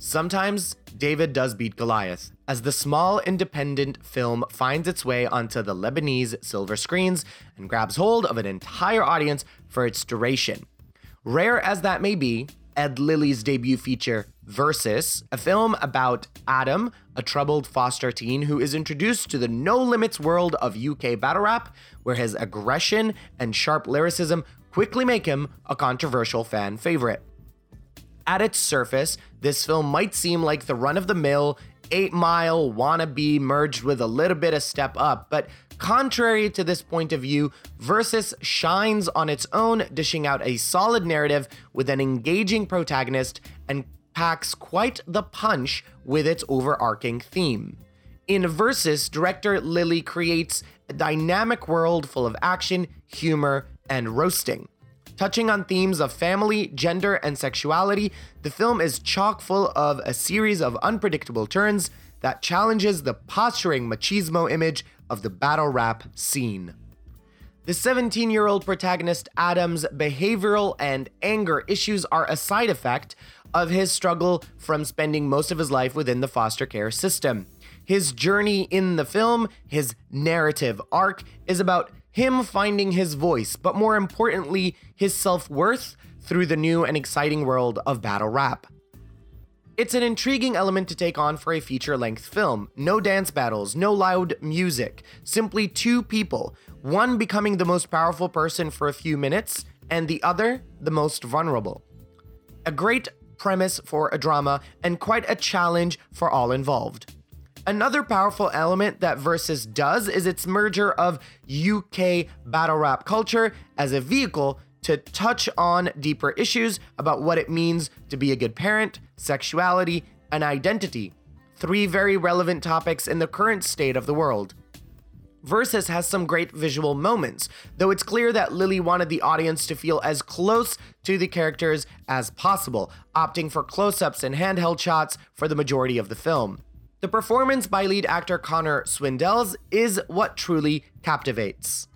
Sometimes David does beat Goliath, as the small independent film finds its way onto the Lebanese silver screens and grabs hold of an entire audience for its duration. Rare as that may be, Ed Lilly's debut feature, Versus, a film about Adam, a troubled foster teen who is introduced to the no-limits world of UK battle rap, where his aggression and sharp lyricism quickly make him a controversial fan favorite. At its surface, this film might seem like the run-of-the-mill 8-Mile wannabe merged with a little bit of Step-Up, but contrary to this point of view, Versus shines on its own, dishing out a solid narrative with an engaging protagonist and packs quite the punch with its overarching theme. In Versus, director Lilly creates a dynamic world full of action, humor, and roasting. Touching on themes of family, gender, and sexuality, the film is chock full of a series of unpredictable turns that challenges the posturing machismo image of the battle rap scene. The 17-year-old protagonist Adam's behavioral and anger issues are a side effect of his struggle from spending most of his life within the foster care system. His journey in the film, his narrative arc, is about him finding his voice, but more importantly, his self-worth through the new and exciting world of battle rap. It's an intriguing element to take on for a feature-length film. No dance battles, no loud music, simply two people, one becoming the most powerful person for a few minutes, and the other the most vulnerable. A great premise for a drama and quite a challenge for all involved. Another powerful element that Versus does is its merger of UK battle rap culture as a vehicle to touch on deeper issues about what it means to be a good parent, sexuality, and identity, three very relevant topics in the current state of the world. Versus has some great visual moments, though it's clear that Lilly wanted the audience to feel as close to the characters as possible, opting for close-ups and handheld shots for the majority of the film. The performance by lead actor Connor Swindells is what truly captivates.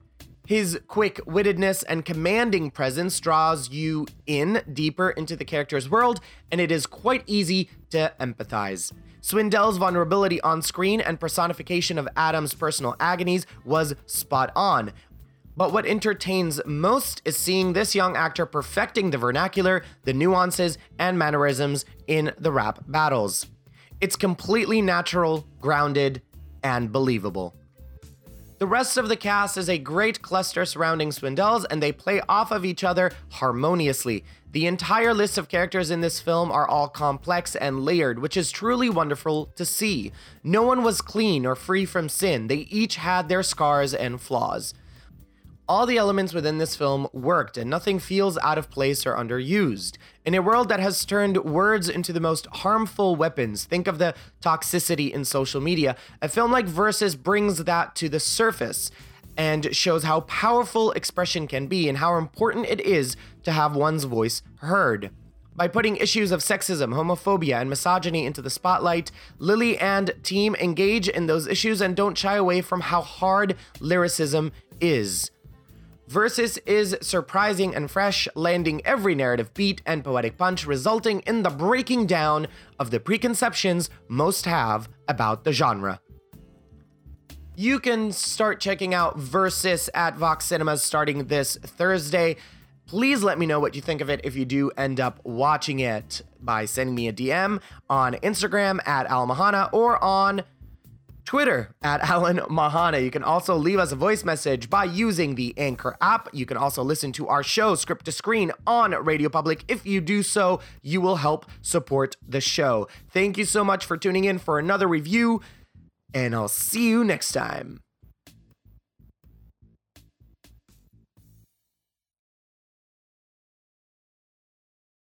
His quick-wittedness and commanding presence draws you in deeper into the character's world, and it is quite easy to empathize. Swindells' vulnerability on screen and personification of Adam's personal agonies was spot on. But what entertains most is seeing this young actor perfecting the vernacular, the nuances, and mannerisms in the rap battles. It's completely natural, grounded, and believable. The rest of the cast is a great cluster surrounding Swindells, and they play off of each other harmoniously. The entire list of characters in this film are all complex and layered, which is truly wonderful to see. No one was clean or free from sin. They each had their scars and flaws. All the elements within this film worked, and nothing feels out of place or underused. In a world that has turned words into the most harmful weapons, think of the toxicity in social media, a film like Versus brings that to the surface and shows how powerful expression can be and how important it is to have one's voice heard. By putting issues of sexism, homophobia, and misogyny into the spotlight, Lilly and team engage in those issues and don't shy away from how hard lyricism is. Versus is surprising and fresh, landing every narrative beat and poetic punch, resulting in the breaking down of the preconceptions most have about the genre. You can start checking out Versus at Vox Cinemas starting this Thursday. Please let me know what you think of it if you do end up watching it by sending me a DM on Instagram at Almahana or on Twitter at Almahana. You can also leave us a voice message by using the Anchor app. You can also listen to our show, Script to Screen, on Radio Public. If you do so, you will help support the show. Thank you so much for tuning in for another review, and I'll see you next time.